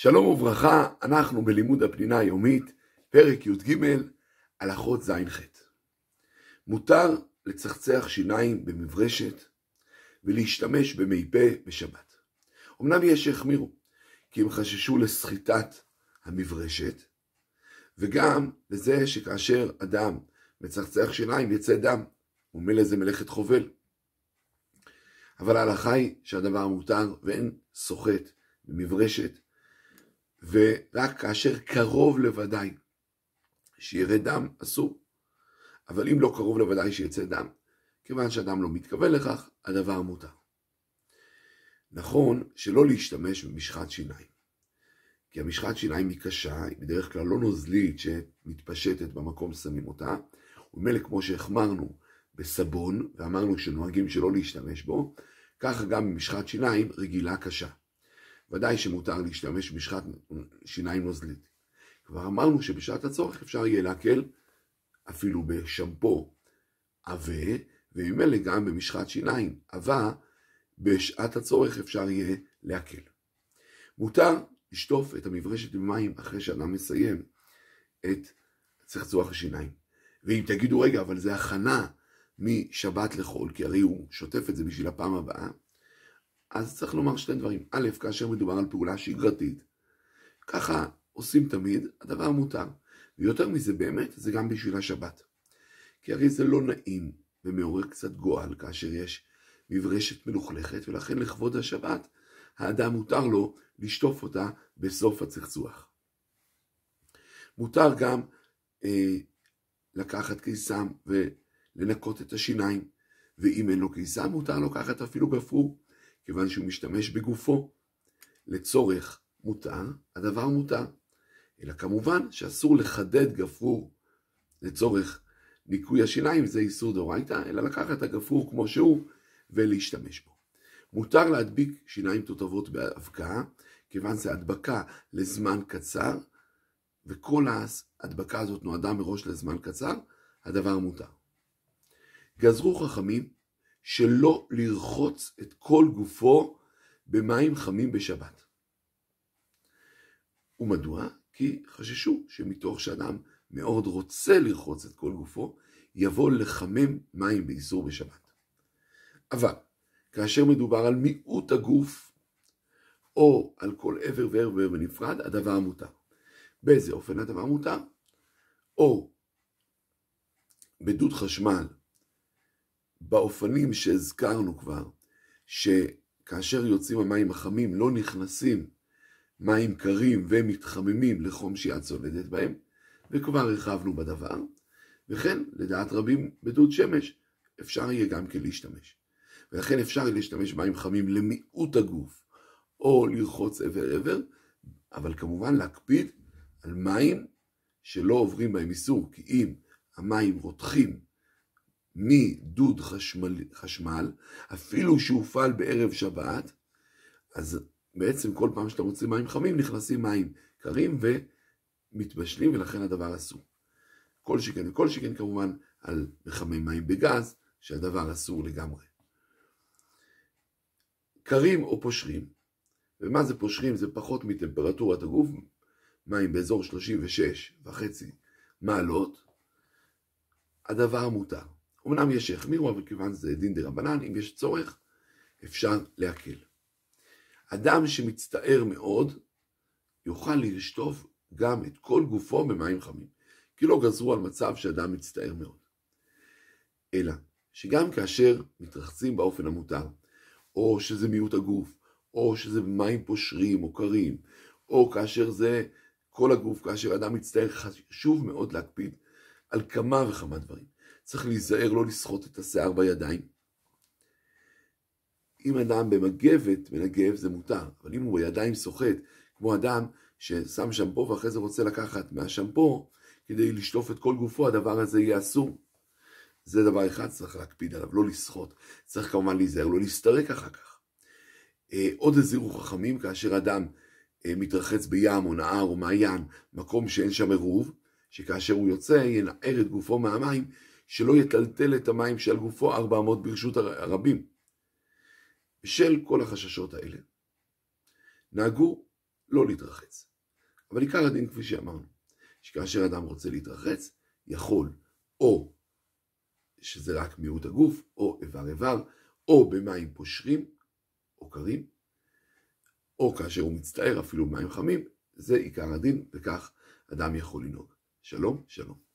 שלום וברכה, אנחנו בלימוד הפנינה היומית, פרק י"ג, הלכות ז'-ח'. מותר לצחצח שיניים במברשת ולהשתמש במי פה בשבת. אמנם יש שהחמירו, כי הם חששו לסחיטת המברשת, וגם לזה שכאשר אדם מצחצח שיניים יצא דם, ומילא זה מלאכת חובל. אבל ההלכה היא שהדבר מותר ואין סוחט במברשת, ורק כאשר קרוב לוודאי שיראה דם אסור, אבל אם לא קרוב לוודאי שיצא דם, כיוון שאדם לא מתכוון לכך, הדבר מותר. נכון שלא להשתמש במשחת שיניים, כי המשחת שיניים היא קשה, היא בדרך כלל לא נוזלית שמתפשטת במקום שמים אותה, ומילא כמו שהחמרנו בסבון ואמרנו שנוהגים שלא להשתמש בו, כך גם במשחת שיניים רגילה קשה. ודאי שמותר להשתמש במשחת שיניים נוזלית. כבר אמרנו שבשעת הצורך אפשר יהיה להקל אפילו בשמפו עבה, וממילא גם במשחת שיניים עבה, בשעת הצורך אפשר יהיה להקל. מותר לשטוף את המברשת במים אחרי שאדם מסיים את צחצוח השיניים. ואם תגידו רגע, אבל זה הכנה משבת לחול, כי הרי הוא שוטף את זה בשביל הפעם הבאה, אז צריך לומר שתי דברים. א', כאשר מדובר על פעולה שגרתית, ככה עושים תמיד, הדבר מותר. ויותר מזה באמת, זה גם בשביל השבת. כי הרי זה לא נעים ומעורר קצת גועל כאשר יש מברשת מלוכלכת, ולכן לכבוד השבת, האדם מותר לו לשטוף אותה בסוף הצחצוח. מותר גם לקחת קיסם ולנקות את השיניים, ואם אין לו קיסם, מותר לקחת אפילו גפרור, כיוון שהוא משתמש בגופו לצורך מותר, הדבר מותר. אלא כמובן שאסור לחדד גפרור לצורך ניקוי השיניים, זה איסור דאורייתא, אלא לקחת את הגפרור כמו שהוא ולהשתמש בו. מותר להדביק שיניים תותבות באבקה, כיוון זה הדבקה לזמן קצר, וכל ההדבקה הזאת נועדה מראש לזמן קצר, הדבר מותר. גזרו חכמים שלא לרחוץ את כל גופו במים חמים בשבת. ומדוע? כי חששו שמתוך שאדם מאוד רוצה לרחוץ את כל גופו, יבוא לחמם מים באיסור בשבת. אבל כאשר מדובר על מיעוט הגוף, או על כל עבר ועבר בנפרד, הדבר מותר. באיזה אופן הדבר מותר? או בדוד חשמל, באופנים שהזכרנו כבר, שכאשר יוצאים המים החמים לא נכנסים מים קרים ומתחממים לחום שיד צולדת בהם, וכבר הרחבנו בדבר, וכן לדעת רבים בדוד שמש אפשר יהיה גם כן להשתמש. ולכן אפשר להשתמש מים חמים למיעוט הגוף, או לרחוץ עבר עבר, אבל כמובן להקפיד על מים שלא עוברים בהם איסור, כי אם המים רותחים מדוד חשמל, אפילו שהופעל בערב שבת, אז בעצם כל פעם שאתה רוצה מים חמים, נכנסים מים קרים ומתבשלים, ולכן הדבר אסור. כל שכן כמובן על מחמי מים בגז, שהדבר אסור לגמרי. קרים או פושרים, ומה זה פושרים? זה פחות מטמפרטורת הגוף, מים באזור 36.5 מעלות, הדבר מותר. אמנם יש שהחמירו, אבל כיוון זה דין דרבנן, אם יש צורך, אפשר להקל. אדם שמצטער מאוד, יוכל לשטוף גם את כל גופו במים חמים, כי לא גזרו על מצב שאדם מצטער מאוד. אלא, שגם כאשר מתרחצים באופן המותר, או שזה מיעוט הגוף, או שזה מים פושרים או קרים, או כאשר זה כל הגוף, כאשר אדם מצטער, חשוב מאוד להקפיד על כמה וכמה דברים. צריך להיזהר לא לסחוט את השיער בידיים. אם אדם במגבת מנגב זה מותר, אבל אם הוא בידיים סוחט, כמו אדם ששם שמפו ואחרי זה רוצה לקחת מהשמפו, כדי לשטוף את כל גופו, הדבר הזה יהיה אסור. זה דבר אחד צריך להקפיד עליו, לא לסחוט. צריך כמובן להיזהר, לא להסתרק אחר כך. עוד הזהירו חכמים, כאשר אדם מתרחץ בים או נהר או מעיין, מקום שאין שם עירוב, שכאשר הוא יוצא ינער את גופו מהמים, שלא יטלטל את המים שעל גופו 400 ברשות הרבים. בשל כל החששות האלה, נהגו לא להתרחץ. אבל עיקר הדין, כפי שאמרנו, שכאשר אדם רוצה להתרחץ, יכול, או שזה רק מיעוט הגוף, או איבר, או במים פושרים, או קרים, או כאשר הוא מצטער אפילו מים חמים, זה עיקר הדין, וכך אדם יכול לנהוג. שלום, שלום.